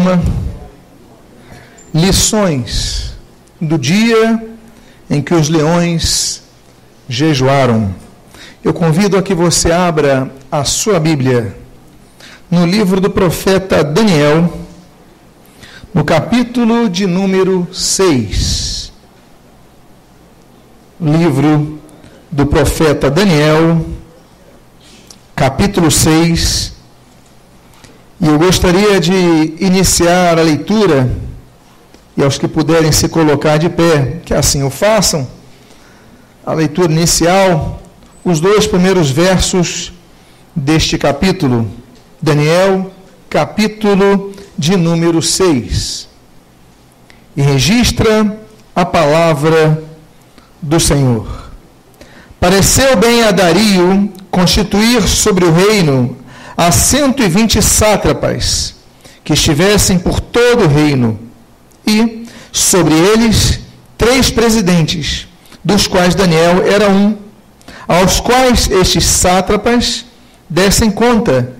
chama Lições do Dia em que os Leões Jejuaram. Eu convido a que você abra a sua Bíblia no livro do profeta Daniel, no capítulo de número 6. Livro do profeta Daniel, capítulo 6. E eu gostaria de iniciar a leitura, e aos que puderem se colocar de pé, que assim o façam, a leitura inicial, os 2 primeiros versos deste capítulo, Daniel, capítulo de número 6, e registra a palavra do Senhor. Pareceu bem a Dario constituir sobre o reino a 120 sátrapas, que estivessem por todo o reino, e, sobre eles, 3 presidentes, dos quais Daniel era um, aos quais estes sátrapas dessem conta,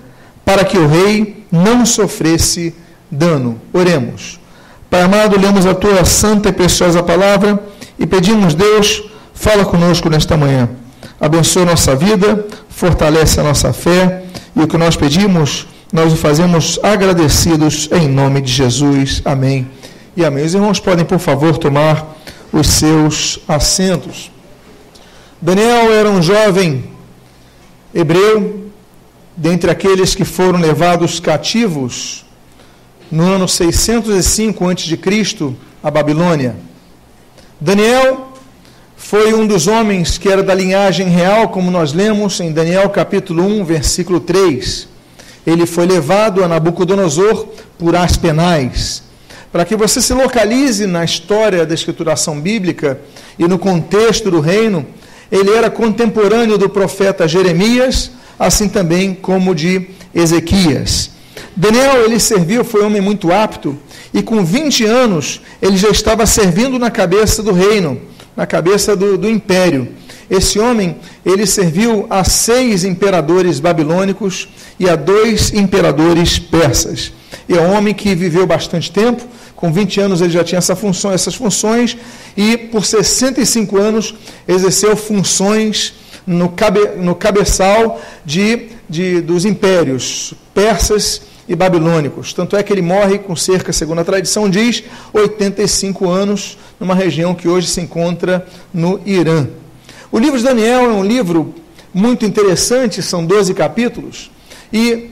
para que o rei não sofresse dano. Oremos. Pai amado, lemos a tua santa e preciosa palavra, e pedimos, Deus, fala conosco nesta manhã. Abençoa nossa vida, fortalece a nossa fé, e o que nós pedimos, nós o fazemos agradecidos em nome de Jesus. Amém e amém. Os irmãos podem, por favor, tomar os seus assentos. Daniel era um jovem hebreu, dentre aqueles que foram levados cativos no ano 605 a.C. à Babilônia. Daniel foi um dos homens que era da linhagem real, como nós lemos em Daniel capítulo 1, versículo 3. Ele foi levado a Nabucodonosor por ás penais. Para que você se localize na história da escrituração bíblica e no contexto do reino, ele era contemporâneo do profeta Jeremias, assim também como de Ezequias. Daniel, ele serviu, foi um homem muito apto, e com 20 anos ele já estava servindo na cabeça do reino, na cabeça do império. Esse homem, ele serviu a 6 imperadores babilônicos e a 2 imperadores persas. É um homem que viveu bastante tempo, com 20 anos ele já tinha essas funções, e por 65 anos exerceu funções no cabeçal dos impérios persas e babilônicos. Tanto é que ele morre com cerca, segundo a tradição diz, 85 anos, numa região que hoje se encontra no Irã. O livro de Daniel é um livro muito interessante, são 12 capítulos, e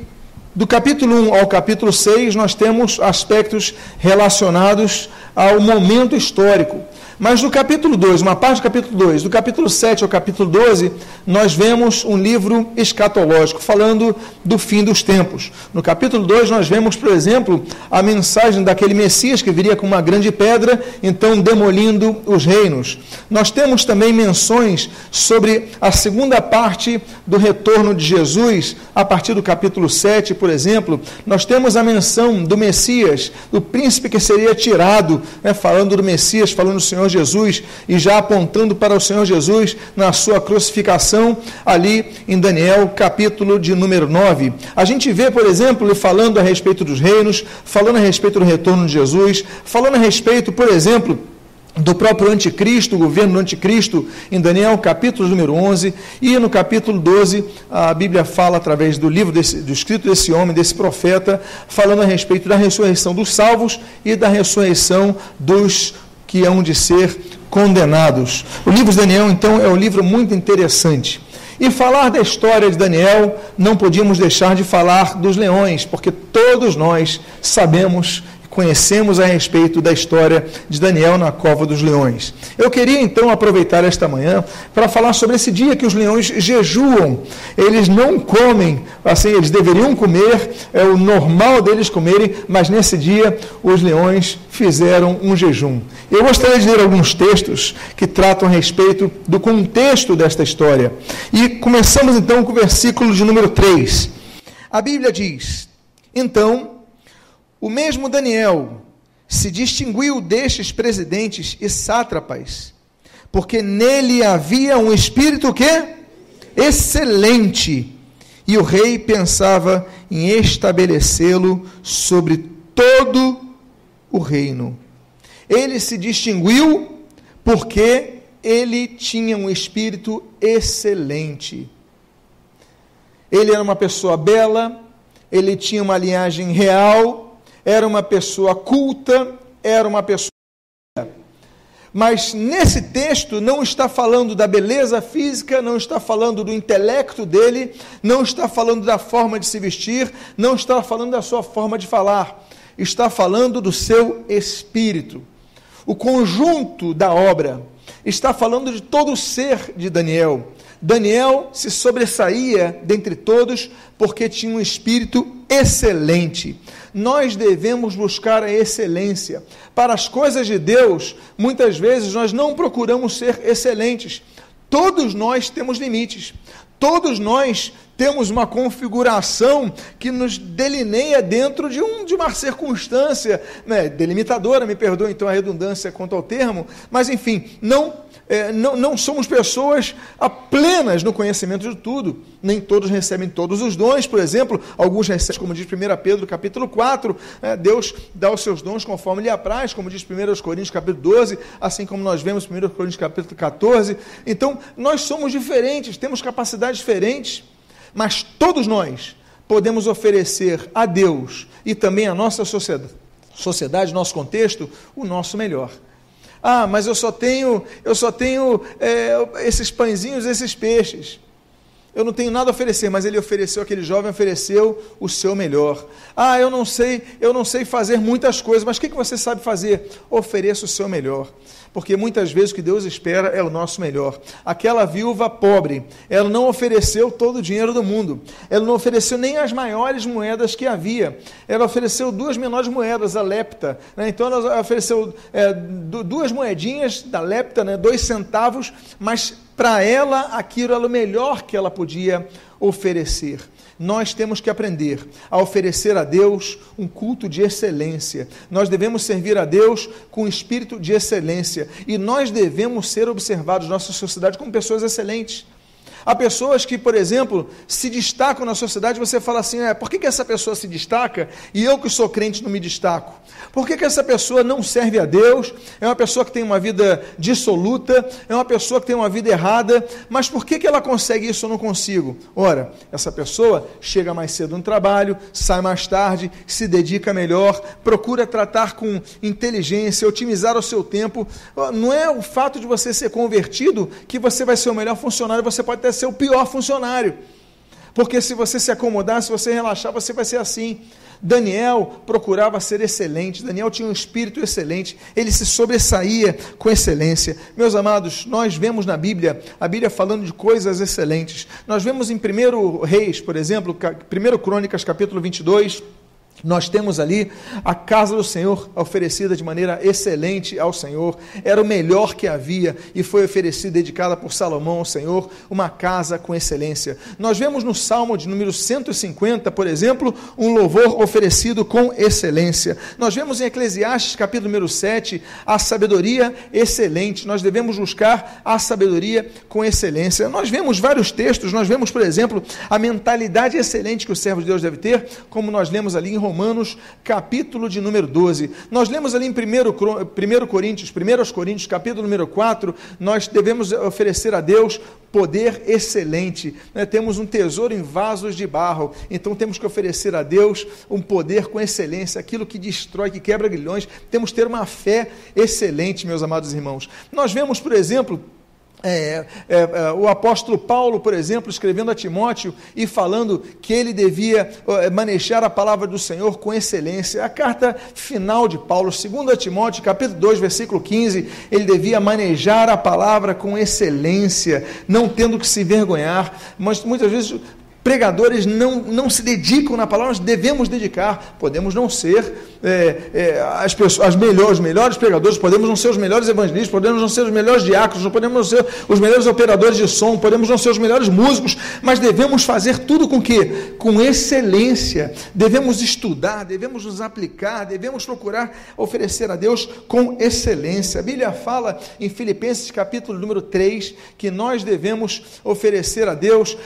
do capítulo 1 ao capítulo 6 nós temos aspectos relacionados ao momento histórico. Mas do capítulo 2, uma parte do capítulo 2, do capítulo 7 ao capítulo 12, nós vemos um livro escatológico, falando do fim dos tempos. No capítulo 2, nós vemos, por exemplo, a mensagem daquele Messias que viria com uma grande pedra, então demolindo os reinos. Nós temos também menções sobre a segunda parte do retorno de Jesus, a partir do capítulo 7, por exemplo. Nós temos a menção do Messias, do príncipe que seria tirado, falando do Messias, falando do Senhor Jesus, e já apontando para o Senhor Jesus na sua crucificação, ali em Daniel, capítulo de número 9. A gente vê, por exemplo, ele falando a respeito dos reinos, falando a respeito do retorno de Jesus, falando a respeito, por exemplo, do próprio anticristo, o governo do anticristo, em Daniel, capítulo número 11, e no capítulo 12, a Bíblia fala, através do livro, do escrito desse homem, desse profeta, falando a respeito da ressurreição dos salvos e da ressurreição dos que hão de ser condenados. O livro de Daniel, então, é um livro muito interessante. E falar da história de Daniel, não podíamos deixar de falar dos leões, porque todos nós sabemos, conhecemos a respeito da história de Daniel na cova dos leões. Eu queria, então, aproveitar esta manhã para falar sobre esse dia que os leões jejuam. Eles não comem, assim, eles deveriam comer, é o normal deles comerem, mas nesse dia os leões fizeram um jejum. Eu gostaria de ler alguns textos que tratam a respeito do contexto desta história. E começamos, então, com o versículo de número 3. A Bíblia diz, então, o mesmo Daniel se distinguiu destes presidentes e sátrapas, porque nele havia um espírito que? Excelente, e o rei pensava em estabelecê-lo sobre todo o reino. Ele se distinguiu porque ele tinha um espírito excelente. Ele era uma pessoa bela, ele tinha uma linhagem real, era uma pessoa culta, era uma pessoa... Mas nesse texto não está falando da beleza física, não está falando do intelecto dele, não está falando da forma de se vestir, não está falando da sua forma de falar, está falando do seu espírito. O conjunto da obra está falando de todo o ser de Daniel. Daniel se sobressaía dentre todos porque tinha um espírito excelente. Nós devemos buscar a excelência. Para as coisas de Deus, muitas vezes nós não procuramos ser excelentes. Todos nós temos limites. Todos nós temos uma configuração que nos delineia dentro de uma circunstância, né, delimitadora, me perdoe então a redundância quanto ao termo, mas enfim, não somos pessoas plenas no conhecimento de tudo, nem todos recebem todos os dons, por exemplo, alguns recebem, como diz 1 Pedro capítulo 4, Deus dá os seus dons conforme lhe apraz, como diz 1 Coríntios capítulo 12, assim como nós vemos 1 Coríntios capítulo 14, então nós somos diferentes, temos capacidades diferentes, mas todos nós podemos oferecer a Deus e também à nossa sociedade, nosso contexto, o nosso melhor. Ah, mas eu só tenho esses pãezinhos, esses peixes. Eu não tenho nada a oferecer, mas ele ofereceu, aquele jovem ofereceu o seu melhor. Ah, eu não sei fazer muitas coisas, mas o que você sabe fazer? Ofereça o seu melhor, porque muitas vezes o que Deus espera é o nosso melhor. Aquela viúva pobre, ela não ofereceu todo o dinheiro do mundo, ela não ofereceu nem as maiores moedas que havia, ela ofereceu duas menores moedas, a lépta, né? Então ela ofereceu duas moedinhas da lépta, né? 2 centavos, mas para ela aquilo era o melhor que ela podia oferecer. Nós temos que aprender a oferecer a Deus um culto de excelência. Nós devemos servir a Deus com um espírito de excelência. E nós devemos ser observados na nossa sociedade como pessoas excelentes. Há pessoas que, por exemplo, se destacam na sociedade, você fala assim, por que essa pessoa se destaca e eu que sou crente não me destaco? Por que essa pessoa não serve a Deus? É uma pessoa que tem uma vida dissoluta, é uma pessoa que tem uma vida errada, mas por que ela consegue isso eu não consigo? Ora, essa pessoa chega mais cedo no trabalho, sai mais tarde, se dedica melhor, procura tratar com inteligência, otimizar o seu tempo. Não é o fato de você ser convertido que você vai ser o melhor funcionário, você pode até ser o pior funcionário, porque se você se acomodar, se você relaxar, você vai ser assim. Daniel procurava ser excelente, Daniel tinha um espírito excelente, ele se sobressaía com excelência. Meus amados, nós vemos na Bíblia, a Bíblia falando de coisas excelentes, nós vemos em 1 Reis, por exemplo, 1 Crônicas capítulo 22, nós temos ali a casa do Senhor oferecida de maneira excelente ao Senhor, era o melhor que havia e foi oferecida, dedicada por Salomão ao Senhor, uma casa com excelência. Nós vemos no Salmo de número 150, por exemplo, um louvor oferecido com excelência. Nós vemos em Eclesiastes capítulo número 7, a sabedoria excelente, nós devemos buscar a sabedoria com excelência. Nós vemos vários textos, nós vemos, por exemplo, a mentalidade excelente que o servo de Deus deve ter, como nós lemos ali em Romanos, capítulo de número 12. Nós lemos ali em 1 Coríntios, capítulo número 4, nós devemos oferecer a Deus poder excelente. Temos um tesouro em vasos de barro, então temos que oferecer a Deus um poder com excelência, aquilo que destrói, que quebra grilhões, temos que ter uma fé excelente, meus amados irmãos. Nós vemos, por exemplo, o apóstolo Paulo, por exemplo, escrevendo a Timóteo e falando que ele devia manejar a palavra do Senhor com excelência. A carta final de Paulo, 2 Timóteo, capítulo 2, versículo 15, ele devia manejar a palavra com excelência, não tendo que se envergonhar, mas muitas vezes pregadores não se dedicam na palavra, nós devemos dedicar, podemos não ser os melhores pregadores, podemos não ser os melhores evangelistas, podemos não ser os melhores diáconos, podemos não ser os melhores operadores de som, podemos não ser os melhores músicos, mas devemos fazer tudo com que? Com excelência, devemos estudar, devemos nos aplicar, devemos procurar oferecer a Deus com excelência. A Bíblia fala em Filipenses capítulo número 3, que nós devemos oferecer a Deus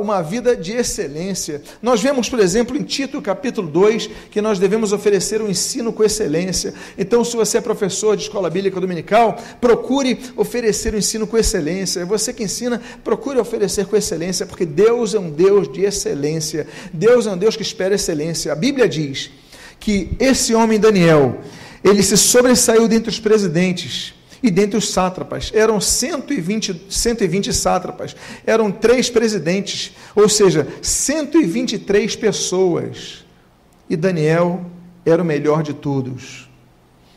uma uma vida de excelência. Nós vemos, por exemplo, em Tito, capítulo 2, que nós devemos oferecer um ensino com excelência. Então, se você é professor de escola bíblica dominical, procure oferecer um ensino com excelência. Você que ensina, procure oferecer com excelência, porque Deus é um Deus de excelência. Deus é um Deus que espera excelência. A Bíblia diz que esse homem, Daniel, ele se sobressaiu dentre os presidentes e dentre os sátrapas. Eram 120 sátrapas, eram 3 presidentes, ou seja, 123 pessoas, e Daniel era o melhor de todos.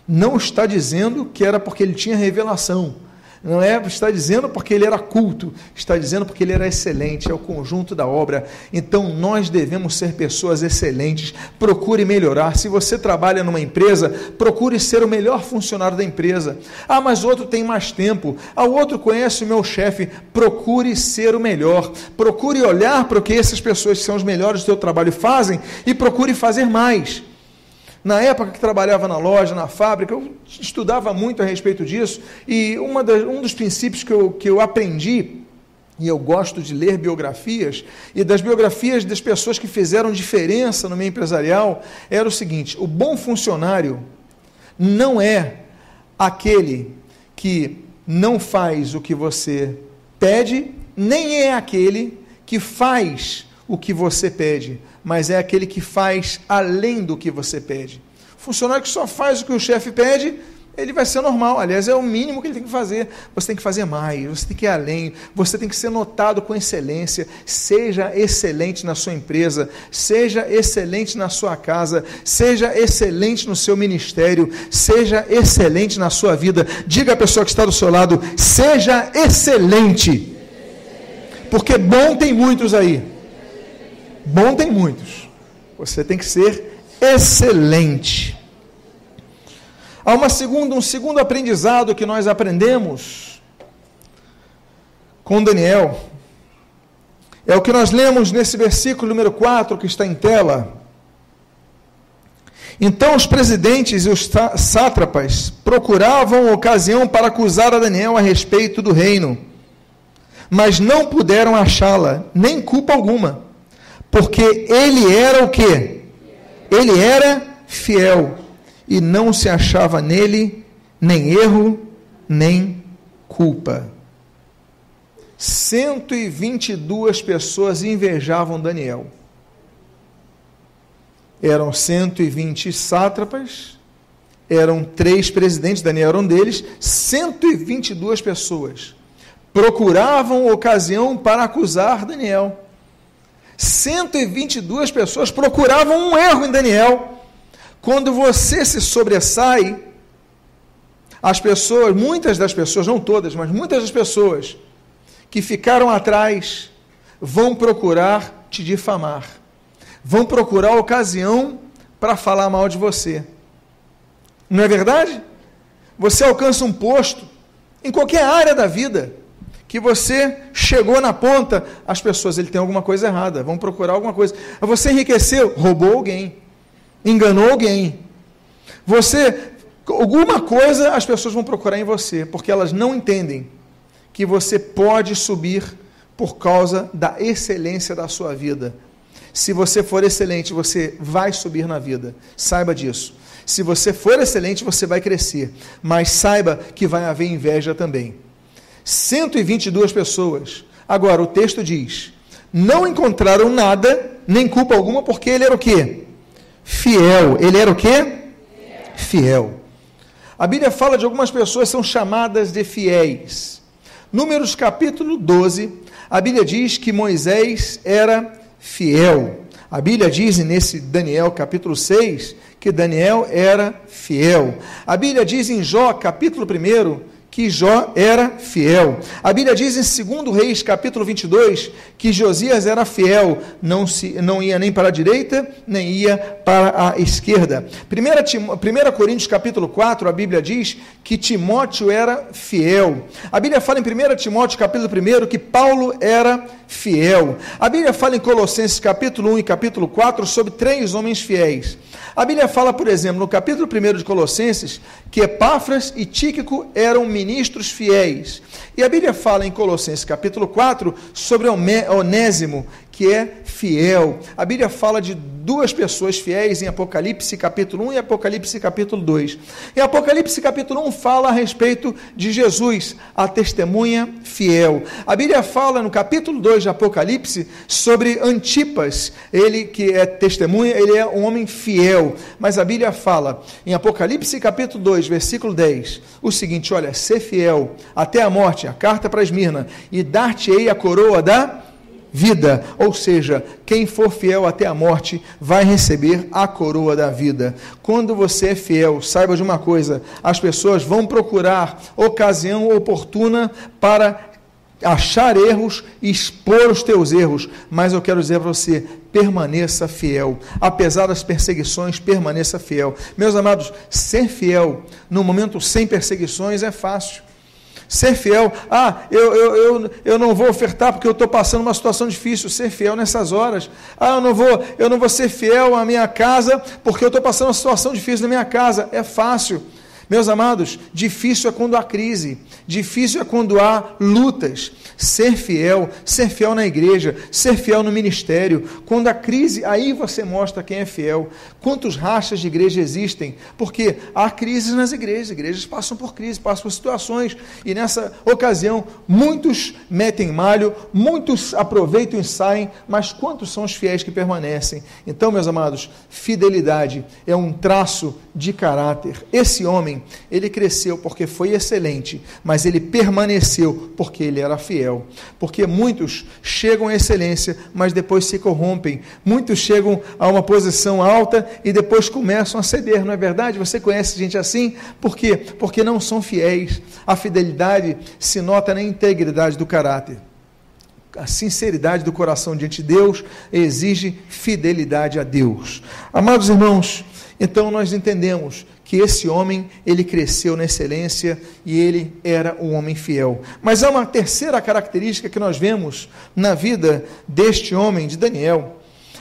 Não está dizendo que era porque ele tinha revelação, não é, está dizendo porque ele era culto, está dizendo porque ele era excelente, é o conjunto da obra. Então nós devemos ser pessoas excelentes. Procure melhorar. Se você trabalha numa empresa, procure ser o melhor funcionário da empresa. Ah, mas outro tem mais tempo, ah, o outro conhece o meu chefe. Procure ser o melhor, procure olhar para o que essas pessoas que são os melhores do seu trabalho fazem e procure fazer mais. Na época que trabalhava na loja, na fábrica, eu estudava muito a respeito disso, e um dos princípios que eu aprendi, e eu gosto de ler biografias, e das biografias das pessoas que fizeram diferença no meio empresarial, era o seguinte: o bom funcionário não é aquele que não faz o que você pede, nem é aquele que faz o que você pede, mas é aquele que faz além do que você pede. O funcionário que só faz o que o chefe pede, ele vai ser normal. Aliás, é o mínimo que ele tem que fazer. Você tem que fazer mais, você tem que ir além, você tem que ser notado com excelência. Seja excelente na sua empresa, seja excelente na sua casa, seja excelente no seu ministério, seja excelente na sua vida. Diga à pessoa que está do seu lado: seja excelente. Porque bom tem muitos aí. Bom tem muitos, você tem que ser excelente. Há um segundo aprendizado que nós aprendemos com Daniel, é o que nós lemos nesse versículo número 4 que está em tela. Então os presidentes e os sátrapas procuravam ocasião para acusar a Daniel a respeito do reino, mas não puderam achá-la, nem culpa alguma, porque ele era o quê? Ele era fiel, e não se achava nele nem erro, nem culpa. 122 pessoas invejavam Daniel. Eram 120 sátrapas, eram 3 presidentes, Daniel era um deles, 122 pessoas procuravam ocasião para acusar Daniel. 122 pessoas procuravam um erro em Daniel. Quando você se sobressai, as pessoas, muitas das pessoas, não todas, mas muitas das pessoas que ficaram atrás, vão procurar te difamar, vão procurar ocasião para falar mal de você. Não é verdade? Você alcança um posto em qualquer área da vida, que você chegou na ponta, as pessoas, ele tem alguma coisa errada, vão procurar alguma coisa. Você enriqueceu, roubou alguém, enganou alguém. Você, alguma coisa as pessoas vão procurar em você, porque elas não entendem que você pode subir por causa da excelência da sua vida. Se você for excelente, você vai subir na vida, saiba disso. Se você for excelente, você vai crescer, mas saiba que vai haver inveja também. 122 pessoas. Agora, o texto diz: não encontraram nada, nem culpa alguma, porque ele era o quê? Fiel. Ele era o quê? Fiel. A Bíblia fala de algumas pessoas que são chamadas de fiéis. Números capítulo 12, a Bíblia diz que Moisés era fiel. A Bíblia diz nesse Daniel capítulo 6, que Daniel era fiel. A Bíblia diz em Jó capítulo 1, que Jó era fiel. A Bíblia diz em 2 Reis, capítulo 22, que Josias era fiel, não ia nem para a direita, nem ia para a esquerda. 1 Coríntios, capítulo 4, a Bíblia diz que Timóteo era fiel. A Bíblia fala em 1 Timóteo, capítulo 1, que Paulo era fiel. A Bíblia fala em Colossenses, capítulo 1 e capítulo 4, sobre 3 homens fiéis. A Bíblia fala, por exemplo, no capítulo 1 de Colossenses, que Epáfras e Tíquico eram ministros fiéis. E a Bíblia fala em Colossenses capítulo 4 sobre Onésimo, que é fiel. A Bíblia fala de duas pessoas fiéis em Apocalipse capítulo 1 e Apocalipse capítulo 2. Em Apocalipse capítulo 1 fala a respeito de Jesus, a testemunha fiel. A Bíblia fala no capítulo 2 de Apocalipse sobre Antipas, ele que é testemunha, ele é um homem fiel. Mas a Bíblia fala em Apocalipse capítulo 2, versículo 10, o seguinte, olha, ser fiel até a morte, a carta para Esmirna, e dar-te-ei a coroa da vida, ou seja, quem for fiel até a morte vai receber a coroa da vida. Quando você é fiel, saiba de uma coisa, as pessoas vão procurar ocasião oportuna para achar erros e expor os teus erros, mas eu quero dizer para você, permaneça fiel, apesar das perseguições, permaneça fiel. Meus amados, ser fiel no momento sem perseguições é fácil. Ser fiel, eu não vou ofertar porque eu estou passando uma situação difícil, ser fiel nessas horas. Eu não vou ser fiel à minha casa porque eu estou passando uma situação difícil na minha casa, é fácil. Meus amados, difícil é quando há crise, difícil é quando há lutas. Ser fiel na igreja, ser fiel no ministério. Quando há crise, aí você mostra quem é fiel. Quantos rachas de igreja existem? Porque há crises nas igrejas, igrejas passam por crise, passam por situações, e nessa ocasião, muitos metem malho, muitos aproveitam e saem, mas quantos são os fiéis que permanecem? Então, meus amados, fidelidade é um traço de caráter. Esse homem, ele cresceu porque foi excelente, mas ele permaneceu porque ele era fiel. Porque muitos chegam à excelência, mas depois se corrompem. Muitos chegam a uma posição alta e depois começam a ceder, não é verdade? Você conhece gente assim? Por quê? Porque não são fiéis. A fidelidade se nota na integridade do caráter. A sinceridade do coração diante de Deus exige fidelidade a Deus. Amados irmãos, então nós entendemos que esse homem, ele cresceu na excelência e ele era um homem fiel. Mas há uma terceira característica que nós vemos na vida deste homem, de Daniel.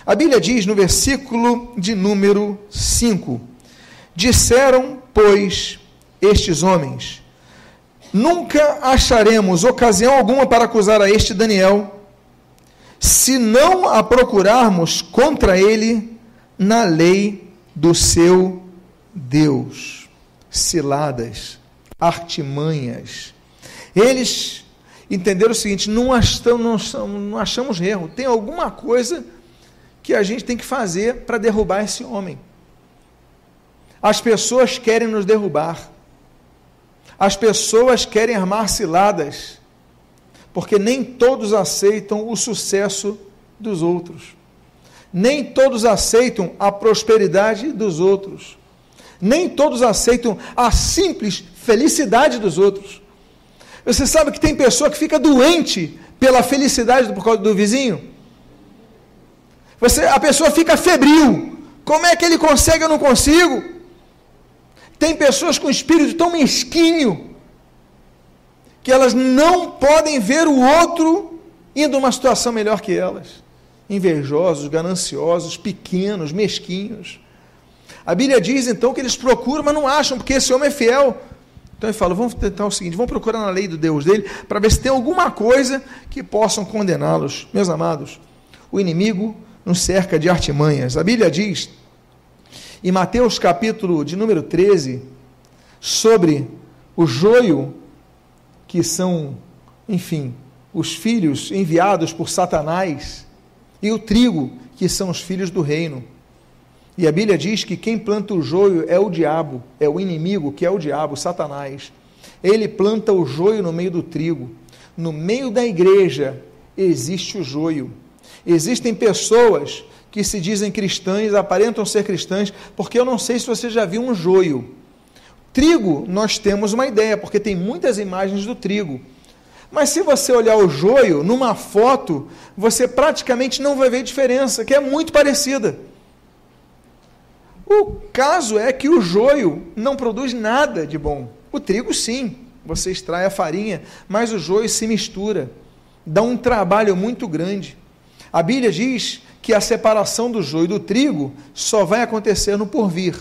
A Bíblia diz no versículo de número 5, disseram, pois, estes homens, nunca acharemos ocasião alguma para acusar a este Daniel, se não a procurarmos contra ele na lei do seu Deus. Ciladas, artimanhas. Eles entenderam o seguinte, não achamos erro, tem alguma coisa que a gente tem que fazer para derrubar esse homem. As pessoas querem nos derrubar, as pessoas querem armar ciladas, porque nem todos aceitam o sucesso dos outros, nem todos aceitam a prosperidade dos outros, nem todos aceitam a simples felicidade dos outros. Você sabe que tem pessoa que fica doente pela felicidade por causa do vizinho? A pessoa fica febril. Como é que ele consegue, eu não consigo? Tem pessoas com espírito tão mesquinho que elas não podem ver o outro indo uma situação melhor que elas. Invejosos, gananciosos, pequenos, mesquinhos. A Bíblia diz, então, que eles procuram, mas não acham, porque esse homem é fiel. Então, ele fala, vamos tentar o seguinte, vamos procurar na lei do Deus dele, para ver se tem alguma coisa que possam condená-los. Meus amados, o inimigo nos cerca de artimanhas. A Bíblia diz, em Mateus capítulo de número 13, sobre o joio, que são, enfim, os filhos enviados por Satanás, e o trigo, que são os filhos do reino. E a Bíblia diz que quem planta o joio é o diabo, é o inimigo que é o diabo, Satanás. Ele planta o joio no meio do trigo. No meio da igreja existe o joio. Existem pessoas que se dizem cristãs, aparentam ser cristãs, porque eu não sei se você já viu um joio. Trigo, nós temos uma ideia, porque tem muitas imagens do trigo. Mas se você olhar o joio numa foto, você praticamente não vai ver diferença, que é muito parecida. O caso é que o joio não produz nada de bom. O trigo, sim, você extrai a farinha, mas o joio se mistura. Dá um trabalho muito grande. A Bíblia diz que a separação do joio e do trigo só vai acontecer no porvir,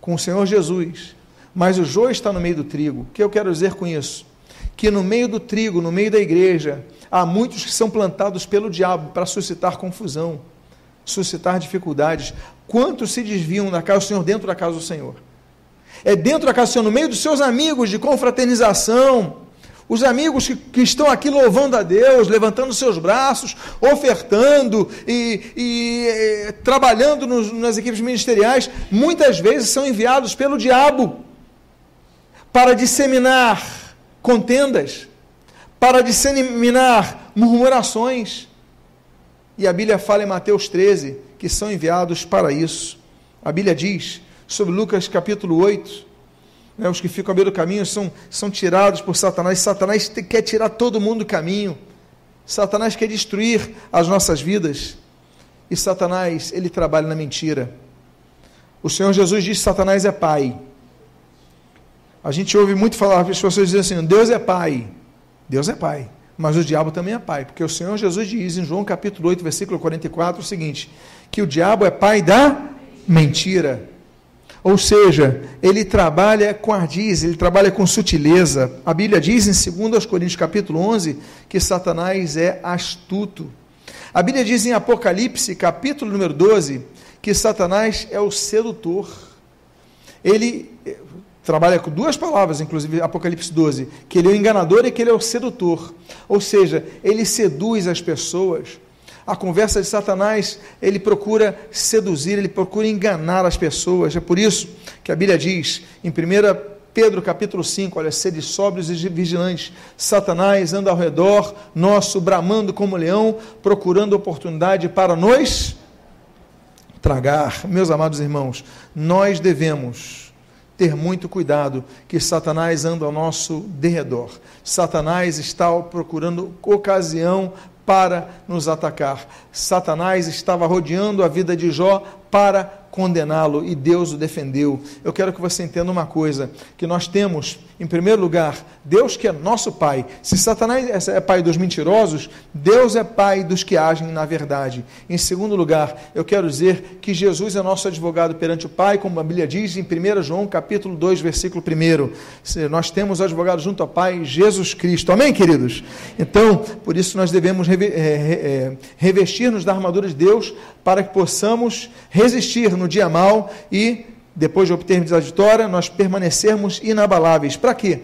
com o Senhor Jesus. Mas o joio está no meio do trigo. O que eu quero dizer com isso? que no meio do trigo, no meio da igreja, há muitos que são plantados pelo diabo para suscitar confusão, suscitar dificuldades. Quantos se desviam da casa do Senhor, dentro da casa do Senhor? É dentro da casa do Senhor, no meio dos seus amigos de confraternização, os amigos que estão aqui louvando a Deus, levantando seus braços, ofertando e trabalhando nas equipes ministeriais, muitas vezes são enviados pelo diabo para disseminar contendas, para disseminar murmurações. E a Bíblia fala em Mateus 13, que são enviados para isso. A Bíblia diz, sobre Lucas capítulo 8, né, os que ficam ao meio do caminho são tirados por Satanás. Satanás quer tirar todo mundo do caminho. Satanás quer destruir as nossas vidas. E Satanás, ele trabalha na mentira. O Senhor Jesus diz que Satanás é pai. A gente ouve muito falar, as pessoas dizem assim, Deus é pai. Deus é pai, mas o diabo também é pai, porque o Senhor Jesus diz em João capítulo 8, versículo 44, o seguinte, que o diabo é pai da mentira, ou seja, ele trabalha com ardis, ele trabalha com sutileza. A Bíblia diz em 2 Coríntios capítulo 11, que Satanás é astuto. A Bíblia diz em Apocalipse capítulo número 12, que Satanás é o sedutor. Ele trabalha com duas palavras, inclusive Apocalipse 12, que ele é o enganador e que ele é o sedutor, ou seja, ele seduz as pessoas. A conversa de Satanás, ele procura seduzir, ele procura enganar as pessoas. É por isso que a Bíblia diz, em 1 Pedro capítulo 5, olha, sede sóbrios e vigilantes, Satanás anda ao redor nosso, bramando como leão, procurando oportunidade para nos tragar. Meus amados irmãos, nós devemos ter muito cuidado, que Satanás anda ao nosso derredor. Satanás está procurando ocasião para nos atacar. Satanás estava rodeando a vida de Jó para condená-lo, e Deus o defendeu. Eu quero que você entenda uma coisa, que nós temos, em primeiro lugar, Deus que é nosso Pai. Se Satanás é pai dos mentirosos, Deus é pai dos que agem na verdade. Em segundo lugar, eu quero dizer que Jesus é nosso advogado perante o Pai, como a Bíblia diz em 1 João, capítulo 2, versículo 1. Nós temos advogado junto ao Pai, Jesus Cristo. Amém, queridos? Então, por isso nós devemos revestir-nos da armadura de Deus, para que possamos resistir no dia mal e, depois de obtermos a vitória, nós permanecermos inabaláveis. Para quê?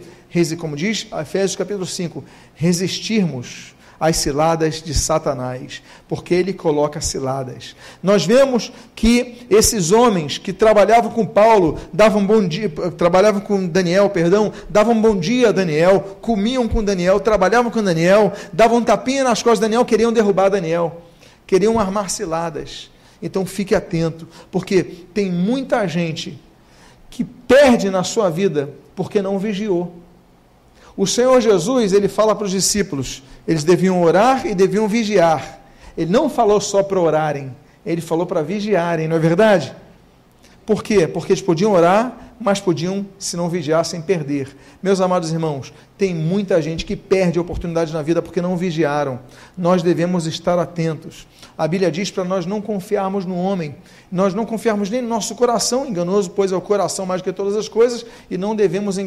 Como diz Efésios capítulo 5, resistirmos às ciladas de Satanás, porque ele coloca ciladas. Nós vemos que esses homens que trabalhavam com Paulo, trabalhavam com Daniel, davam bom dia a Daniel, comiam com Daniel, trabalhavam com Daniel, davam tapinha nas costas de Daniel, queriam derrubar Daniel, queriam armar ciladas. Então fique atento, porque tem muita gente que perde na sua vida porque não vigiou. O Senhor Jesus, ele fala para os discípulos, eles deviam orar e deviam vigiar. Ele não falou só para orarem, ele falou para vigiarem, não é verdade? Por quê? Porque eles podiam orar, mas podiam, se não vigiassem, perder. Meus amados irmãos, tem muita gente que perde oportunidades na vida porque não vigiaram. Nós devemos estar atentos. A Bíblia diz para nós não confiarmos no homem, nós não confiarmos nem no nosso coração, enganoso, pois é o coração mais do que todas as coisas, e não devemos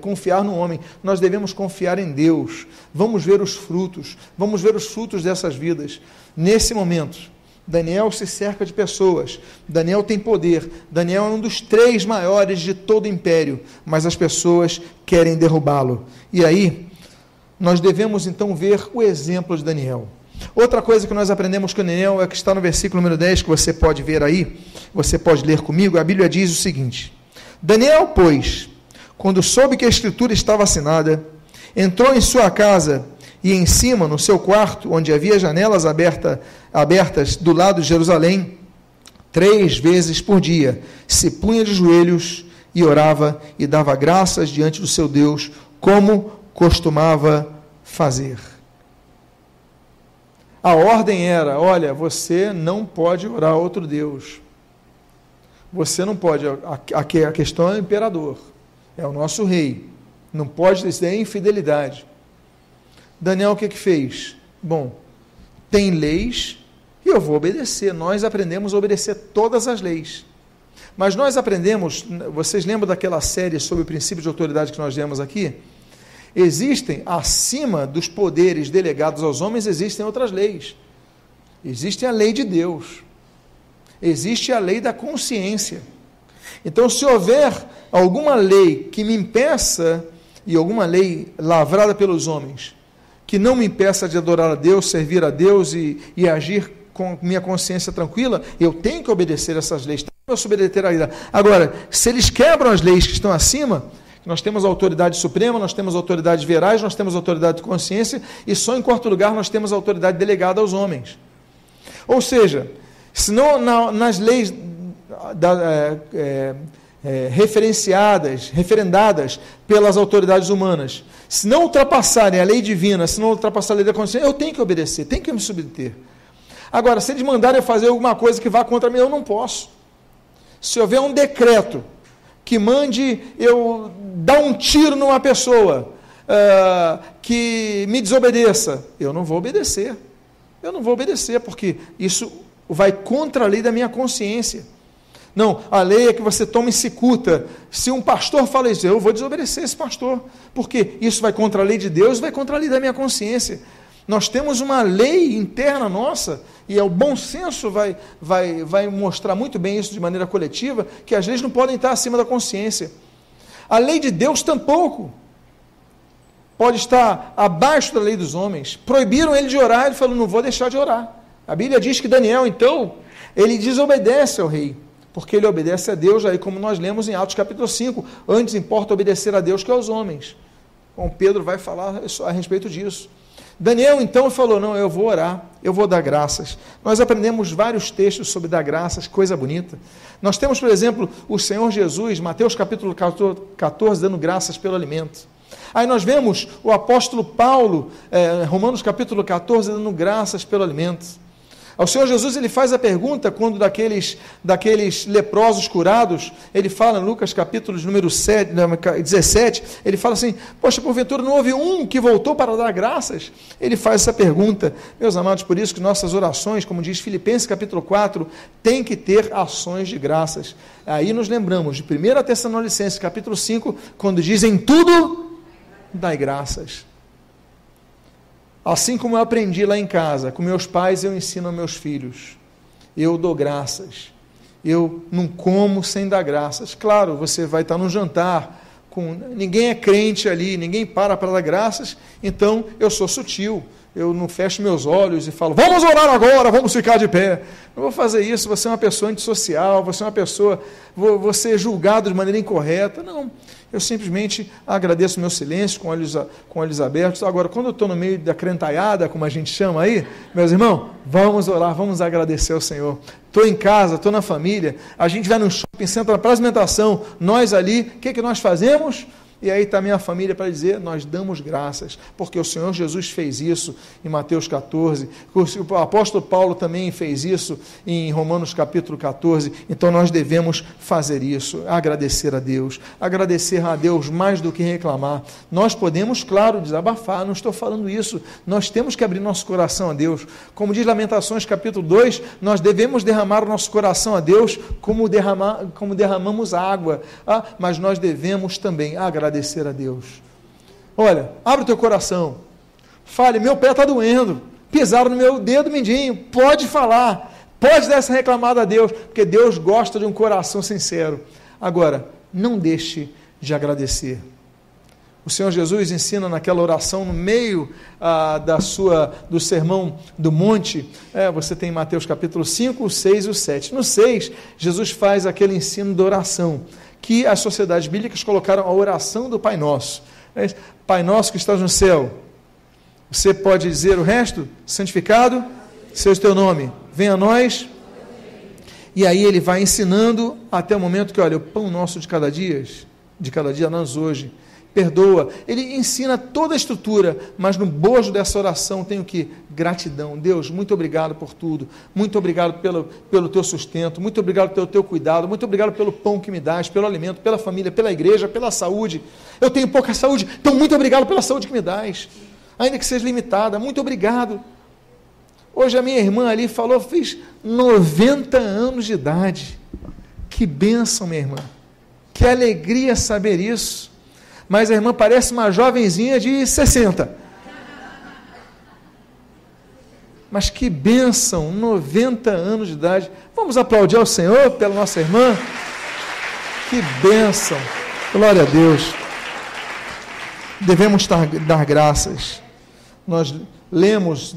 confiar no homem, nós devemos confiar em Deus. Vamos ver os frutos dessas vidas. Nesse momento, Daniel se cerca de pessoas, Daniel tem poder, Daniel é um dos 3 maiores de todo o império, mas as pessoas querem derrubá-lo. E aí, nós devemos então ver o exemplo de Daniel. Outra coisa que nós aprendemos com Daniel é que está no versículo número 10, que você pode ver aí, você pode ler comigo. A Bíblia diz o seguinte: Daniel, pois, quando soube que a escritura estava assinada, entrou em sua casa e em cima, no seu quarto, onde havia janelas abertas do lado de Jerusalém, 3 vezes por dia, se punha de joelhos e orava e dava graças diante do seu Deus, como costumava fazer. A ordem era, olha, você não pode orar a outro Deus. Você não pode, a questão é o imperador, é o nosso rei. Não pode, isso é infidelidade. Daniel, o que fez? Bom, tem leis e eu vou obedecer. Nós aprendemos a obedecer todas as leis. Mas nós aprendemos, vocês lembram daquela série sobre o princípio de autoridade que nós vemos aqui? Existem, acima dos poderes delegados aos homens, existem outras leis. Existe a lei de Deus. Existe a lei da consciência. Então, se houver alguma lei que me impeça, e alguma lei lavrada pelos homens, que não me impeça de adorar a Deus, servir a Deus e agir com minha consciência tranquila, eu tenho que obedecer essas leis, tenho que obedecer a ira. Agora, se eles quebram as leis que estão acima, nós temos a autoridade suprema, nós temos a autoridade verais, nós temos a autoridade de consciência, e só em quarto lugar nós temos a autoridade delegada aos homens. Ou seja, se não nas leis referendadas pelas autoridades humanas, se não ultrapassarem a lei divina, se não ultrapassar a lei da consciência, eu tenho que obedecer, tenho que me submeter. Agora, se eles mandarem eu fazer alguma coisa que vá contra mim, eu não posso. Se houver um decreto que mande eu dar um tiro numa pessoa que me desobedeça, eu não vou obedecer. Eu não vou obedecer, porque isso vai contra a lei da minha consciência. Não, a lei é que você toma e se culta. Se um pastor fala isso, eu vou desobedecer esse pastor, porque isso vai contra a lei de Deus, vai contra a lei da minha consciência. Nós temos uma lei interna nossa, e o bom senso vai mostrar muito bem isso de maneira coletiva, que as leis não podem estar acima da consciência. A lei de Deus tampouco pode estar abaixo da lei dos homens. Proibiram ele de orar, ele falou, não vou deixar de orar. A Bíblia diz que Daniel, então, ele desobedece ao rei, porque ele obedece a Deus, aí como nós lemos em Atos capítulo 5, antes importa obedecer a Deus que aos homens. Bom, Pedro vai falar a respeito disso. Daniel, então, falou, não, eu vou orar, eu vou dar graças. Nós aprendemos vários textos sobre dar graças, coisa bonita. Nós temos, por exemplo, o Senhor Jesus, Mateus capítulo 14, dando graças pelo alimento. Aí nós vemos o apóstolo Paulo, Romanos capítulo 14, dando graças pelo alimento. Ao Senhor Jesus, ele faz a pergunta, quando daqueles leprosos curados, ele fala em Lucas capítulo número 17, ele fala assim, poxa, porventura não houve um que voltou para dar graças? Ele faz essa pergunta. Meus amados, por isso que nossas orações, como diz Filipenses capítulo 4, tem que ter ações de graças. Aí nos lembramos de 1 Tessalonicenses capítulo 5, quando diz, em tudo, dai graças. Assim como eu aprendi lá em casa, com meus pais, eu ensino aos meus filhos. Eu dou graças. Eu não como sem dar graças. Claro, você vai estar num jantar, ninguém é crente ali, ninguém para dar graças, então eu sou sutil. Eu não fecho meus olhos e falo, vamos orar agora, vamos ficar de pé. Não vou fazer isso, você é uma pessoa antissocial, você é uma pessoa, vou ser julgado de maneira incorreta. Não, eu simplesmente agradeço o meu silêncio com olhos abertos. Agora, quando eu estou no meio da crentaiada, como a gente chama aí, meus irmãos, vamos orar, vamos agradecer ao Senhor. Estou em casa, estou na família, a gente vai no shopping, senta na praça de alimentação, nós ali, o que que nós fazemos? E aí está a minha família para dizer, nós damos graças, porque o Senhor Jesus fez isso em Mateus 14, o apóstolo Paulo também fez isso em Romanos capítulo 14, então nós devemos fazer isso, agradecer a Deus mais do que reclamar. Nós podemos, claro, desabafar, não estou falando isso, nós temos que abrir nosso coração a Deus. Como diz Lamentações capítulo 2, nós devemos derramar o nosso coração a Deus como derramamos água, mas nós devemos também agradecer a Deus. Olha, abre o teu coração, fale, meu pé está doendo, pisaram no meu dedo mindinho, pode falar, pode dar essa reclamada a Deus, porque Deus gosta de um coração sincero. Agora, não deixe de agradecer. O Senhor Jesus ensina naquela oração, no meio do sermão do monte, você tem Mateus capítulo 5, 6 e 7, no 6, Jesus faz aquele ensino da oração, que as sociedades bíblicas colocaram a oração do Pai Nosso. Pai Nosso que estás no céu, você pode dizer o resto? Santificado seja o teu nome, venha a nós. E aí ele vai ensinando até o momento que, olha, o pão nosso de cada dia nós hoje, perdoa. Ele ensina toda a estrutura, mas no bojo dessa oração tem o que? Gratidão. Deus, muito obrigado por tudo, muito obrigado pelo teu sustento, muito obrigado pelo teu cuidado, muito obrigado pelo pão que me dás, pelo alimento, pela família, pela igreja, pela saúde. Eu tenho pouca saúde, então muito obrigado pela saúde que me dás, ainda que seja limitada, muito obrigado. Hoje a minha irmã ali falou, fiz 90 anos de idade, que bênção, minha irmã, que alegria saber isso. mas a irmã parece uma jovenzinha de 60. Mas que bênção, 90 anos de idade. Vamos aplaudir ao Senhor pela nossa irmã? Que bênção, glória a Deus. Devemos dar graças. Nós lemos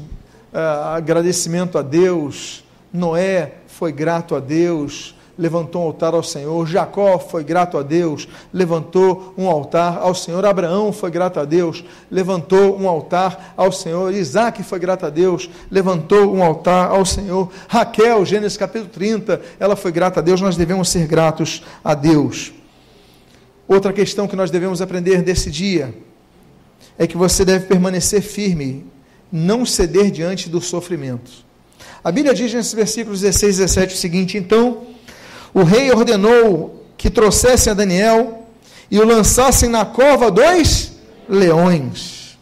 agradecimento a Deus. Noé foi grato a Deus, levantou um altar ao Senhor. Jacó foi grato a Deus, levantou um altar ao Senhor. Abraão foi grato a Deus, levantou um altar ao Senhor. Isaac foi grato a Deus, levantou um altar ao Senhor. Raquel, Gênesis capítulo 30, ela foi grata a Deus. Nós devemos ser gratos a Deus. Outra questão que nós devemos aprender desse dia é que você deve permanecer firme, não ceder diante do sofrimento. A Bíblia diz nesses versículos 16 e 17 o seguinte: então o rei ordenou que trouxessem a Daniel e o lançassem na cova dos leões.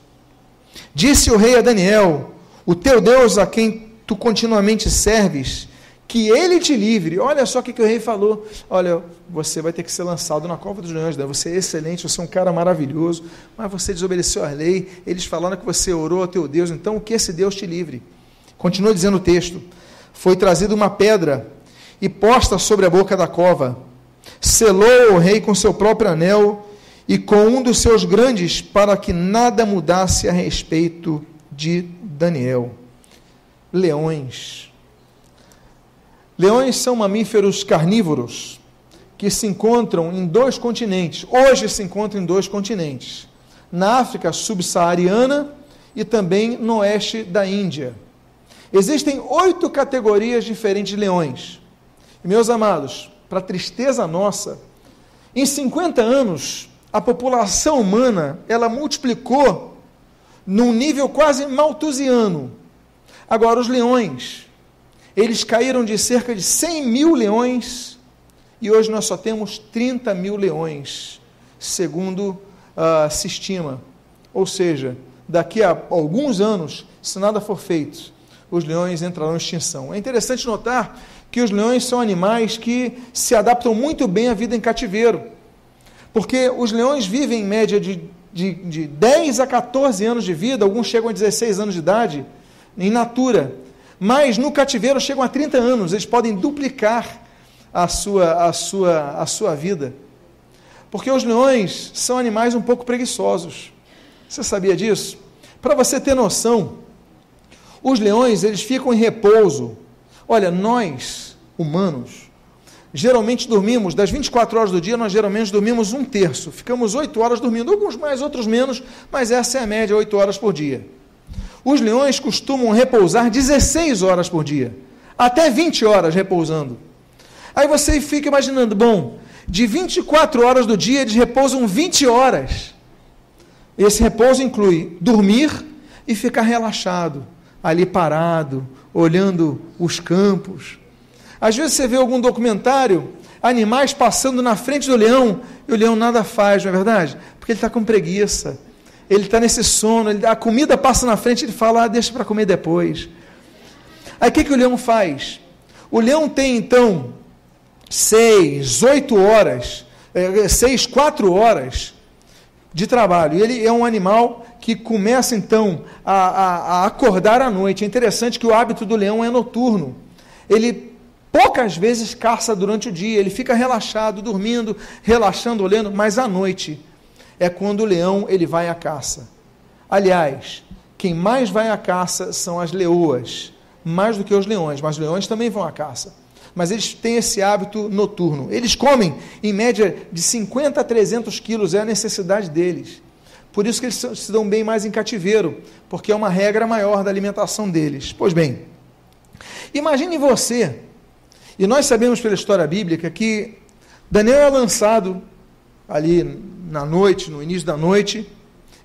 Disse o rei a Daniel: o teu Deus, a quem tu continuamente serves, que ele te livre. Olha só o que o rei falou: olha, você vai ter que ser lançado na cova dos leões, né? Você é excelente, você é um cara maravilhoso, mas você desobedeceu à lei, eles falaram que você orou ao teu Deus, então que esse Deus te livre. Continua dizendo o texto: foi trazida uma pedra e posta sobre a boca da cova, selou o rei com seu próprio anel e com um dos seus grandes, para que nada mudasse a respeito de Daniel. Leões. Leões são mamíferos carnívoros que se encontram em dois continentes. Hoje se encontram em dois continentes: na África subsaariana e também no oeste da Índia. Existem 8 categorias diferentes de leões. Meus amados, para tristeza nossa, em 50 anos, a população humana, ela multiplicou num nível quase malthusiano. Agora, os leões, eles caíram de cerca de 100 mil leões, e hoje nós só temos 30 mil leões, segundo se estima. Ou seja, daqui a alguns anos, se nada for feito, os leões entrarão em extinção. É interessante notar que os leões são animais que se adaptam muito bem à vida em cativeiro, porque os leões vivem em média de 10 a 14 anos de vida, alguns chegam a 16 anos de idade, em natura, mas no cativeiro chegam a 30 anos, eles podem duplicar a sua vida, porque os leões são animais um pouco preguiçosos. Você sabia disso? Para você ter noção, os leões, eles ficam em repouso. Olha, nós, humanos, geralmente dormimos, das 24 horas do dia, nós geralmente dormimos um terço, ficamos 8 horas dormindo, alguns mais, outros menos, mas essa é a média, 8 horas por dia. Os leões costumam repousar 16 horas por dia, até 20 horas repousando. Aí você fica imaginando, bom, de 24 horas do dia, eles repousam 20 horas. Esse repouso inclui dormir e ficar relaxado, ali parado, olhando os campos. Às vezes você vê algum documentário, animais passando na frente do leão, e o leão nada faz, não é verdade? Porque ele está com preguiça, ele está nesse sono, a comida passa na frente, ele fala, deixa para comer depois. Aí o que o leão faz? O leão tem, então, 4 horas de trabalho. Ele é um animal que começa, então, a acordar à noite. É interessante que o hábito do leão é noturno. Ele poucas vezes caça durante o dia, ele fica relaxado, dormindo, relaxando, olhando, mas à noite é quando o leão ele vai à caça. Aliás, quem mais vai à caça são as leoas, mais do que os leões, mas os leões também vão à caça. Mas eles têm esse hábito noturno. Eles comem, em média, de 50 a 300 quilos, é a necessidade deles. Por isso que eles se dão bem mais em cativeiro, porque é uma regra maior da alimentação deles. Pois bem, imagine você, e nós sabemos pela história bíblica, que Daniel é lançado ali na noite, no início da noite,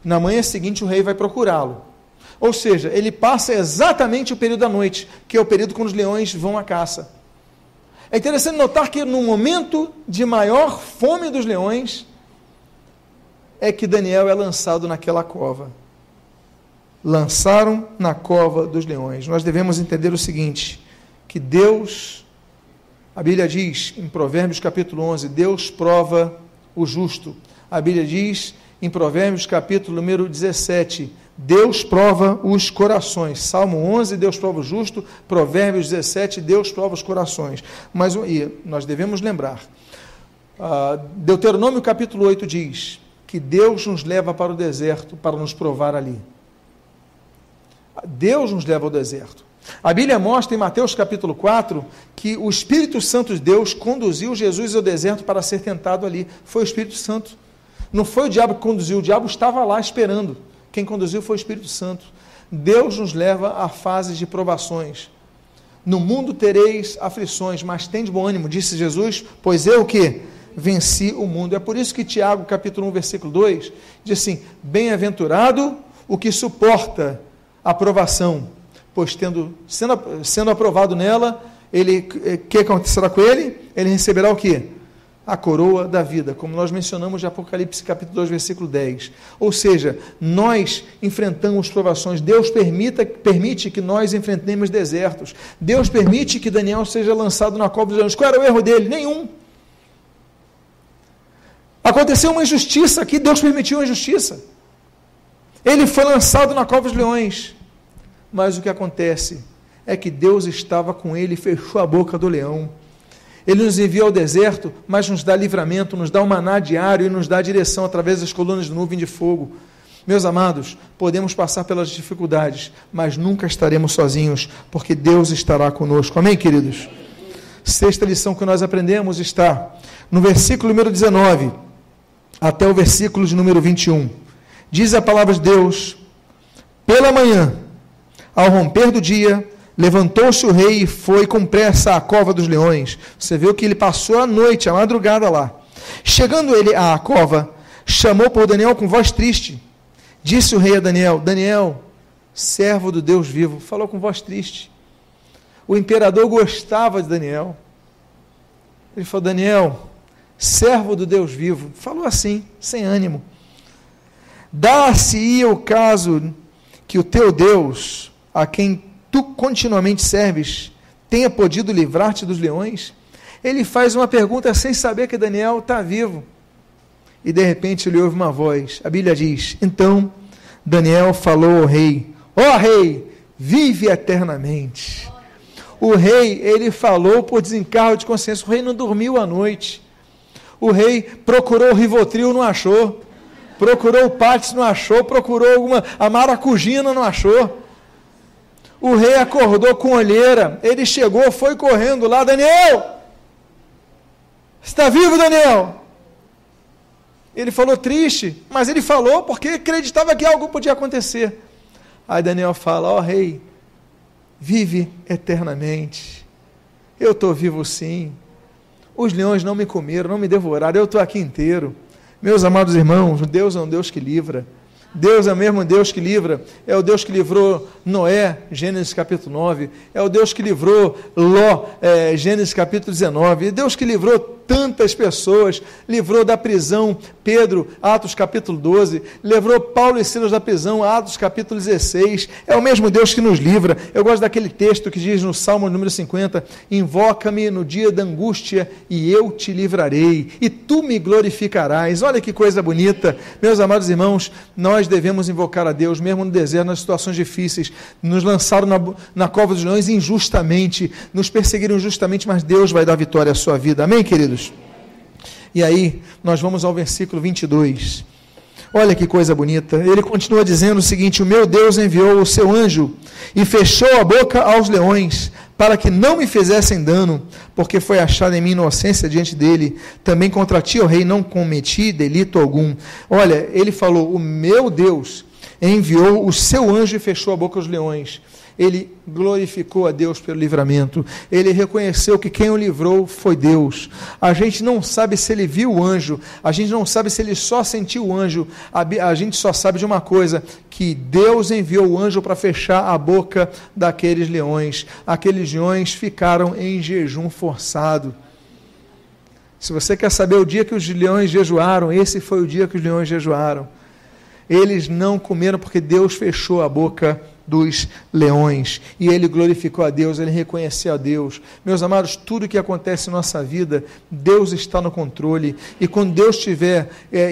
na manhã seguinte o rei vai procurá-lo. Ou seja, ele passa exatamente o período da noite, que é o período quando os leões vão à caça. É interessante notar que no momento de maior fome dos leões, é que Daniel é lançado naquela cova. Lançaram na cova dos leões. Nós devemos entender o seguinte, que Deus, a Bíblia diz, em Provérbios capítulo 11, Deus prova o justo. A Bíblia diz em Provérbios, capítulo número 17, Deus prova os corações. Salmo 11, Deus prova o justo. Provérbios 17, Deus prova os corações. Mas e nós devemos lembrar, Deuteronômio, capítulo 8, diz que Deus nos leva para o deserto para nos provar ali. Deus nos leva ao deserto. A Bíblia mostra em Mateus capítulo 4 que o Espírito Santo de Deus conduziu Jesus ao deserto para ser tentado ali. Foi o Espírito Santo. Não foi o diabo que conduziu, o diabo estava lá esperando. Quem conduziu foi o Espírito Santo. Deus nos leva a fases de provações. No mundo tereis aflições, mas tende bom ânimo, disse Jesus, pois eu que venci o mundo. É por isso que Tiago capítulo 1, versículo 2, diz assim, bem-aventurado o que suporta a provação, pois sendo aprovado nela, ele, que acontecerá com ele? Ele receberá o quê? A coroa da vida, como nós mencionamos de Apocalipse capítulo 2, versículo 10. Ou seja, nós enfrentamos provações, Deus permite que nós enfrentemos desertos, Deus permite que Daniel seja lançado na cova dos leões. Qual era o erro dele? Nenhum. Aconteceu uma injustiça aqui, Deus permitiu uma injustiça. Ele foi lançado na cova dos leões, mas o que acontece é que Deus estava com ele e fechou a boca do leão. Ele nos envia ao deserto, mas nos dá livramento, nos dá um maná diário e nos dá direção através das colunas de nuvem de fogo. Meus amados, podemos passar pelas dificuldades, mas nunca estaremos sozinhos, porque Deus estará conosco. Amém, queridos? Sexta lição que nós aprendemos está no versículo número 19, até o versículo de número 21. Diz a palavra de Deus, pela manhã, ao romper do dia, levantou-se o rei e foi com pressa à cova dos leões. Você viu que ele passou a noite, a madrugada lá. Chegando ele à cova, chamou por Daniel com voz triste. Disse o rei a Daniel, Daniel, servo do Deus vivo, falou com voz triste. O imperador gostava de Daniel. Ele falou, Daniel, servo do Deus vivo. Falou assim, sem ânimo. Dá-se-ia o caso que o teu Deus, a quem tu continuamente serves, tenha podido livrar-te dos leões? Ele faz uma pergunta sem saber que Daniel está vivo. E de repente ele ouve uma voz. A Bíblia diz, então Daniel falou ao rei, ó rei, vive eternamente. O rei, ele falou por desencargo de consciência. O rei não dormiu à noite. O rei procurou o Rivotril, não achou. Procurou o Patis, não achou. Procurou a maracujina, não achou. O rei acordou com olheira, ele chegou, foi correndo lá, Daniel, está vivo, Daniel? Ele falou triste, mas ele falou porque acreditava que algo podia acontecer. Aí Daniel fala, ó rei, vive eternamente, eu estou vivo sim, os leões não me comeram, não me devoraram, eu estou aqui inteiro. Meus amados irmãos, Deus é um Deus que livra. Deus é o mesmo Deus que livra, é o Deus que livrou Noé, Gênesis capítulo 9, é o Deus que livrou Ló, Gênesis capítulo 19, é Deus que livrou tantas pessoas, livrou da prisão Pedro, Atos capítulo 12, livrou Paulo e Silas da prisão, Atos capítulo 16, é o mesmo Deus que nos livra. Eu gosto daquele texto que diz no Salmo número 50, invoca-me no dia da angústia e eu te livrarei, e tu me glorificarás. Olha que coisa bonita, meus amados irmãos, nós devemos invocar a Deus, mesmo no deserto, nas situações difíceis. Nos lançaram na cova dos leões injustamente, nos perseguiram injustamente, mas Deus vai dar vitória à sua vida, amém, queridos? E aí, nós vamos ao versículo 22, olha que coisa bonita, ele continua dizendo o seguinte, o meu Deus enviou o seu anjo e fechou a boca aos leões, para que não me fizessem dano, porque foi achada em minha inocência diante dele, também contra ti, ó rei, não cometi delito algum. Olha, ele falou, o meu Deus enviou o seu anjo e fechou a boca aos leões. Ele glorificou a Deus pelo livramento, ele reconheceu que quem o livrou foi Deus. A gente não sabe se ele viu o anjo, a gente não sabe se ele só sentiu o anjo, a gente só sabe de uma coisa, que Deus enviou o anjo para fechar a boca daqueles leões. Aqueles leões ficaram em jejum forçado. Se você quer saber o dia que os leões jejuaram, esse foi o dia que os leões jejuaram. Eles não comeram porque Deus fechou a boca dos leões. E ele glorificou a Deus, ele reconheceu a Deus. Meus amados, tudo que acontece em nossa vida, Deus está no controle. E quando Deus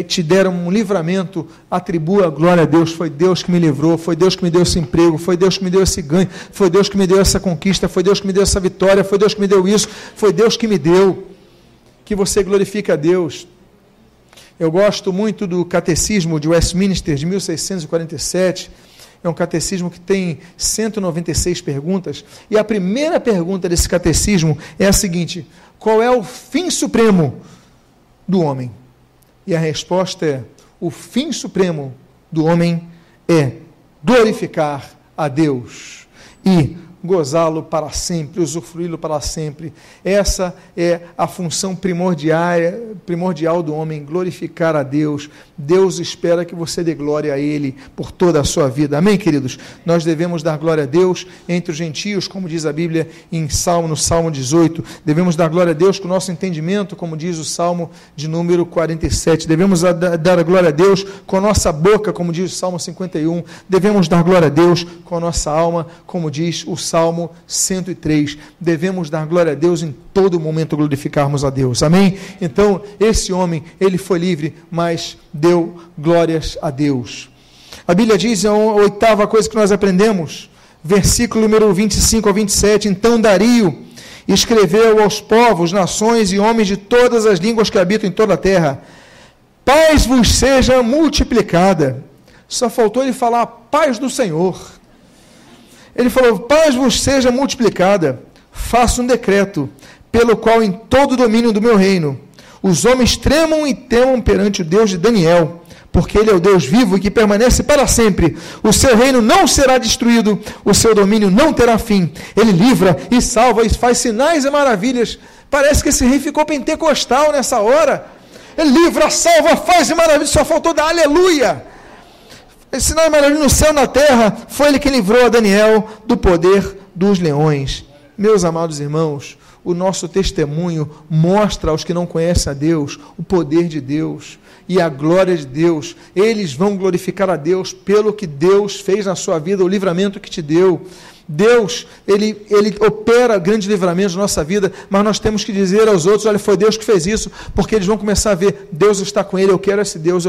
te der um livramento, atribua a glória a Deus. Foi Deus que me livrou, foi Deus que me deu esse emprego, foi Deus que me deu esse ganho, foi Deus que me deu essa conquista, foi Deus que me deu essa vitória, foi Deus que me deu isso, foi Deus que me deu. Que você glorifique a Deus. Eu gosto muito do Catecismo de Westminster, de 1647. É um catecismo que tem 196 perguntas. E a primeira pergunta desse catecismo é a seguinte: qual é o fim supremo do homem? E a resposta é: o fim supremo do homem é glorificar a Deus e gozá-lo para sempre, usufruí-lo para sempre. Essa é a função primordial do homem, glorificar a Deus. Deus espera que você dê glória a Ele por toda a sua vida. Amém, queridos? Nós devemos dar glória a Deus entre os gentios, como diz a Bíblia em Salmo, no Salmo 18. Devemos dar glória a Deus com o nosso entendimento, como diz o Salmo de número 47. Devemos dar glória a Deus com a nossa boca, como diz o Salmo 51. Devemos dar glória a Deus com a nossa alma, como diz o Salmo 103, devemos dar glória a Deus em todo momento, glorificarmos a Deus, amém? Então, esse homem, ele foi livre, mas deu glórias a Deus. A Bíblia diz, a oitava coisa que nós aprendemos, versículo número 25 a 27, então Dario escreveu aos povos, nações e homens de todas as línguas que habitam em toda a terra, paz vos seja multiplicada. Só faltou ele falar, paz do Senhor. Ele falou, paz vos seja multiplicada, faço um decreto, pelo qual em todo o domínio do meu reino, os homens tremam e temam perante o Deus de Daniel, porque ele é o Deus vivo e que permanece para sempre, o seu reino não será destruído, o seu domínio não terá fim, ele livra e salva e faz sinais e maravilhas. Parece que esse rei ficou pentecostal nessa hora. Ele livra, salva, faz e maravilha, só faltou dar aleluia. Esse sinal maravilhoso no céu e na terra, foi ele que livrou a Daniel do poder dos leões. Meus amados irmãos, o nosso testemunho mostra aos que não conhecem a Deus o poder de Deus e a glória de Deus. Eles vão glorificar a Deus pelo que Deus fez na sua vida, o livramento que te deu. Deus, ele opera grandes livramentos na nossa vida, mas nós temos que dizer aos outros, olha, foi Deus que fez isso, porque eles vão começar a ver, Deus está com ele, eu quero esse Deus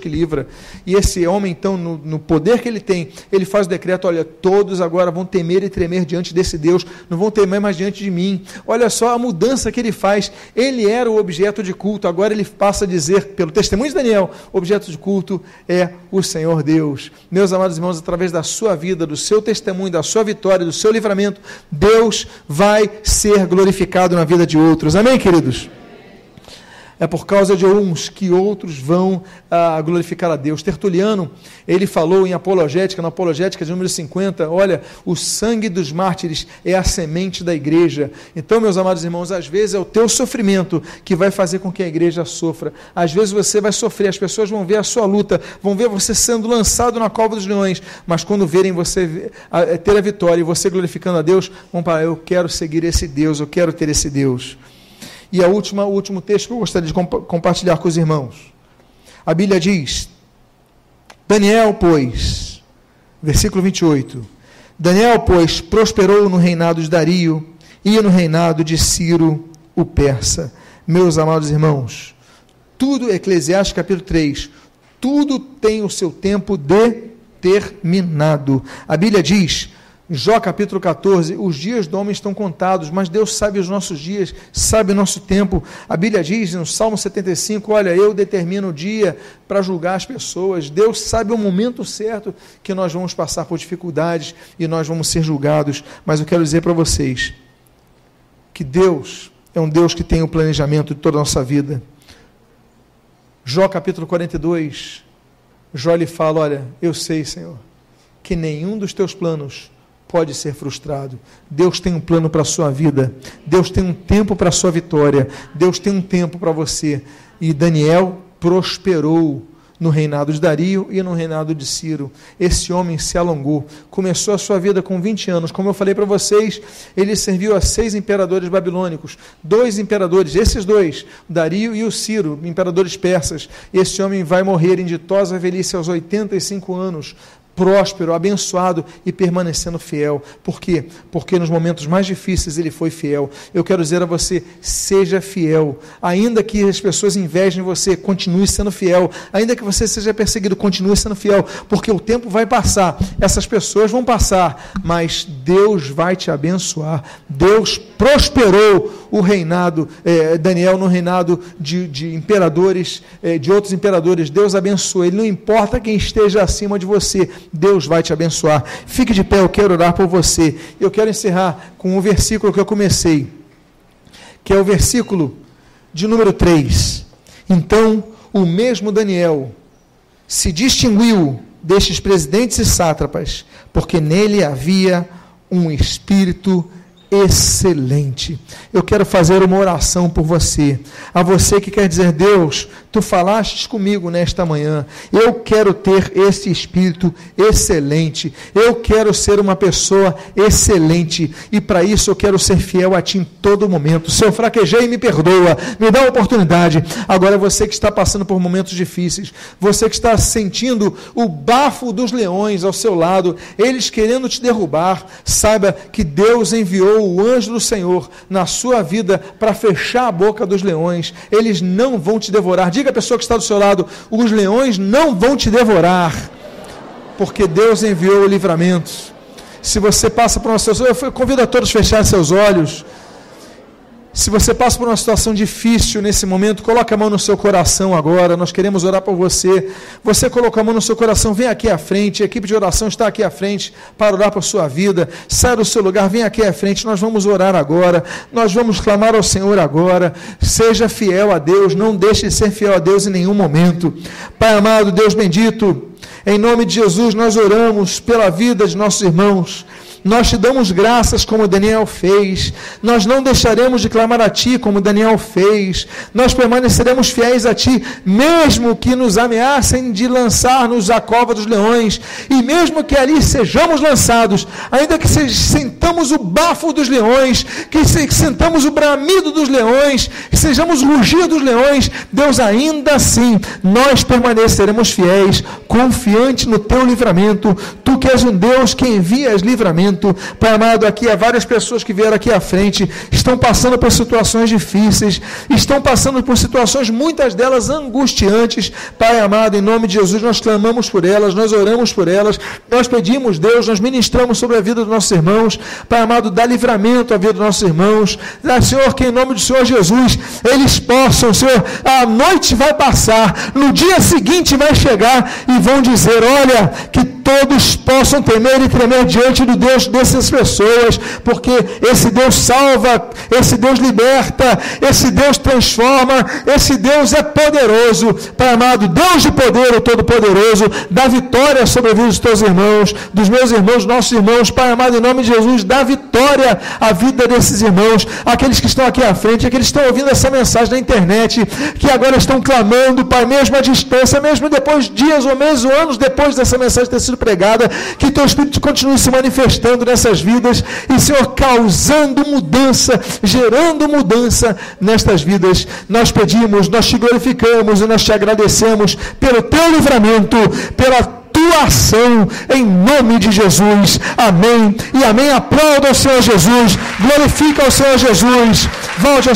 que livra. E esse homem, então, no poder que ele tem, ele faz o decreto, olha, todos agora vão temer e tremer diante desse Deus, não vão temer mais diante de mim. Olha só a mudança que ele faz. Ele era o objeto de culto, agora ele passa a dizer, pelo testemunho de Daniel, objeto de culto é o Senhor Deus. Meus amados irmãos, através da sua vida, do seu testemunho, da sua vitória, do seu livramento, Deus vai ser glorificado na vida de outros. Amém, queridos? É por causa de uns que outros vão glorificar a Deus. Tertuliano, ele falou em Apologética, na Apologética de número 50, olha, o sangue dos mártires é a semente da igreja. Então, meus amados irmãos, às vezes é o teu sofrimento que vai fazer com que a igreja sofra. Às vezes você vai sofrer, as pessoas vão ver a sua luta, vão ver você sendo lançado na cova dos leões, mas quando verem você ter a vitória e você glorificando a Deus, vão falar, eu quero seguir esse Deus, eu quero ter esse Deus. E o último texto que eu gostaria de compartilhar com os irmãos. A Bíblia diz, Daniel, pois, versículo 28, Daniel, pois, prosperou no reinado de Dario e no reinado de Ciro, o persa. Meus amados irmãos, tudo, Eclesiastes capítulo 3, tudo tem o seu tempo determinado. A Bíblia diz, Jó capítulo 14, os dias do homem estão contados, mas Deus sabe os nossos dias, sabe o nosso tempo. A Bíblia diz no Salmo 75, olha, eu determino o dia para julgar as pessoas. Deus sabe o momento certo que nós vamos passar por dificuldades e nós vamos ser julgados. Mas eu quero dizer para vocês que Deus é um Deus que tem o planejamento de toda a nossa vida. Jó capítulo 42, Jó lhe fala, olha, eu sei, Senhor, que nenhum dos teus planos pode ser frustrado. Deus tem um plano para a sua vida, Deus tem um tempo para a sua vitória, Deus tem um tempo para você, e Daniel prosperou no reinado de Dario e no reinado de Ciro. Esse homem se alongou, começou a sua vida com 20 anos, como eu falei para vocês, ele serviu a 6 imperadores babilônicos, 2 imperadores, esses dois, Dario e o Ciro, imperadores persas. Esse homem vai morrer em ditosa velhice aos 85 anos, próspero, abençoado e permanecendo fiel. Por quê? Porque nos momentos mais difíceis ele foi fiel. Eu quero dizer a você, seja fiel. Ainda que as pessoas invejem você, continue sendo fiel. Ainda que você seja perseguido, continue sendo fiel, porque o tempo vai passar, essas pessoas vão passar, mas Deus vai te abençoar. Deus prosperou o reinado, Daniel no reinado de imperadores, de outros imperadores. Deus abençoou ele, não importa quem esteja acima de você, Deus vai te abençoar. Fique de pé, eu quero orar por você. Eu quero encerrar com um versículo que eu comecei, que é o versículo de número 3. Então, o mesmo Daniel se distinguiu destes presidentes e sátrapas, porque nele havia um espírito excelente. Eu quero fazer uma oração por você, a você que quer dizer, Deus, tu falaste comigo nesta manhã, eu quero ter esse espírito excelente, eu quero ser uma pessoa excelente, e para isso eu quero ser fiel a ti em todo momento. Se eu fraquejei, me perdoa, me dá a oportunidade. Agora você que está passando por momentos difíceis, você que está sentindo o bafo dos leões ao seu lado, eles querendo te derrubar, saiba que Deus enviou o anjo do Senhor na sua vida para fechar a boca dos leões. Eles não vão te devorar. Diga à pessoa que está do seu lado, os leões não vão te devorar, porque Deus enviou o livramento. Se você passa por uma situação, eu convido a todos a fechar seus olhos. Se você passa por uma situação difícil nesse momento, coloque a mão no seu coração agora, nós queremos orar por você. Você colocou a mão no seu coração, vem aqui à frente, a equipe de oração está aqui à frente para orar por sua vida. Sai do seu lugar, vem aqui à frente, nós vamos orar agora, nós vamos clamar ao Senhor agora. Seja fiel a Deus, não deixe de ser fiel a Deus em nenhum momento. Pai amado, Deus bendito, em nome de Jesus nós oramos pela vida de nossos irmãos. Nós te damos graças como Daniel fez, nós não deixaremos de clamar a ti como Daniel fez, nós permaneceremos fiéis a ti, mesmo que nos ameacem de lançar-nos à cova dos leões, e mesmo que ali sejamos lançados, ainda que sentamos o bafo dos leões, que sentamos o bramido dos leões, que sejamos rugidos dos leões, Deus, ainda assim, nós permaneceremos fiéis, confiante no teu livramento. Tu que és um Deus que envias livramento. Pai amado, aqui há várias pessoas que vieram aqui à frente, estão passando por situações difíceis, estão passando por situações, muitas delas angustiantes. Pai amado, em nome de Jesus, nós clamamos por elas, nós oramos por elas, nós pedimos, Deus, nós ministramos sobre a vida dos nossos irmãos. Pai amado, dá livramento à vida dos nossos irmãos. Dá, Senhor, que em nome do Senhor Jesus, eles possam, Senhor, a noite vai passar, no dia seguinte vai chegar e vão dizer, olha, que todos possam temer e tremer diante do Deus dessas pessoas, porque esse Deus salva, esse Deus liberta, esse Deus transforma, esse Deus é poderoso. Pai amado, Deus de poder, o Todo-Poderoso, dá vitória sobre a vida dos teus irmãos, dos meus irmãos, nossos irmãos. Pai amado, em nome de Jesus, dá vitória à vida desses irmãos, aqueles que estão aqui à frente, aqueles que estão ouvindo essa mensagem na internet, que agora estão clamando, Pai, mesmo à distância, mesmo depois, dias ou meses ou anos depois dessa mensagem ter sido pregada, que teu Espírito continue se manifestando nessas vidas e, Senhor, causando mudança, gerando mudança nestas vidas. Nós pedimos, nós te glorificamos e nós te agradecemos pelo teu livramento, pela tua ação, em nome de Jesus. Amém e amém. Aplauda ao Senhor Jesus, glorifica ao Senhor Jesus. Volte ao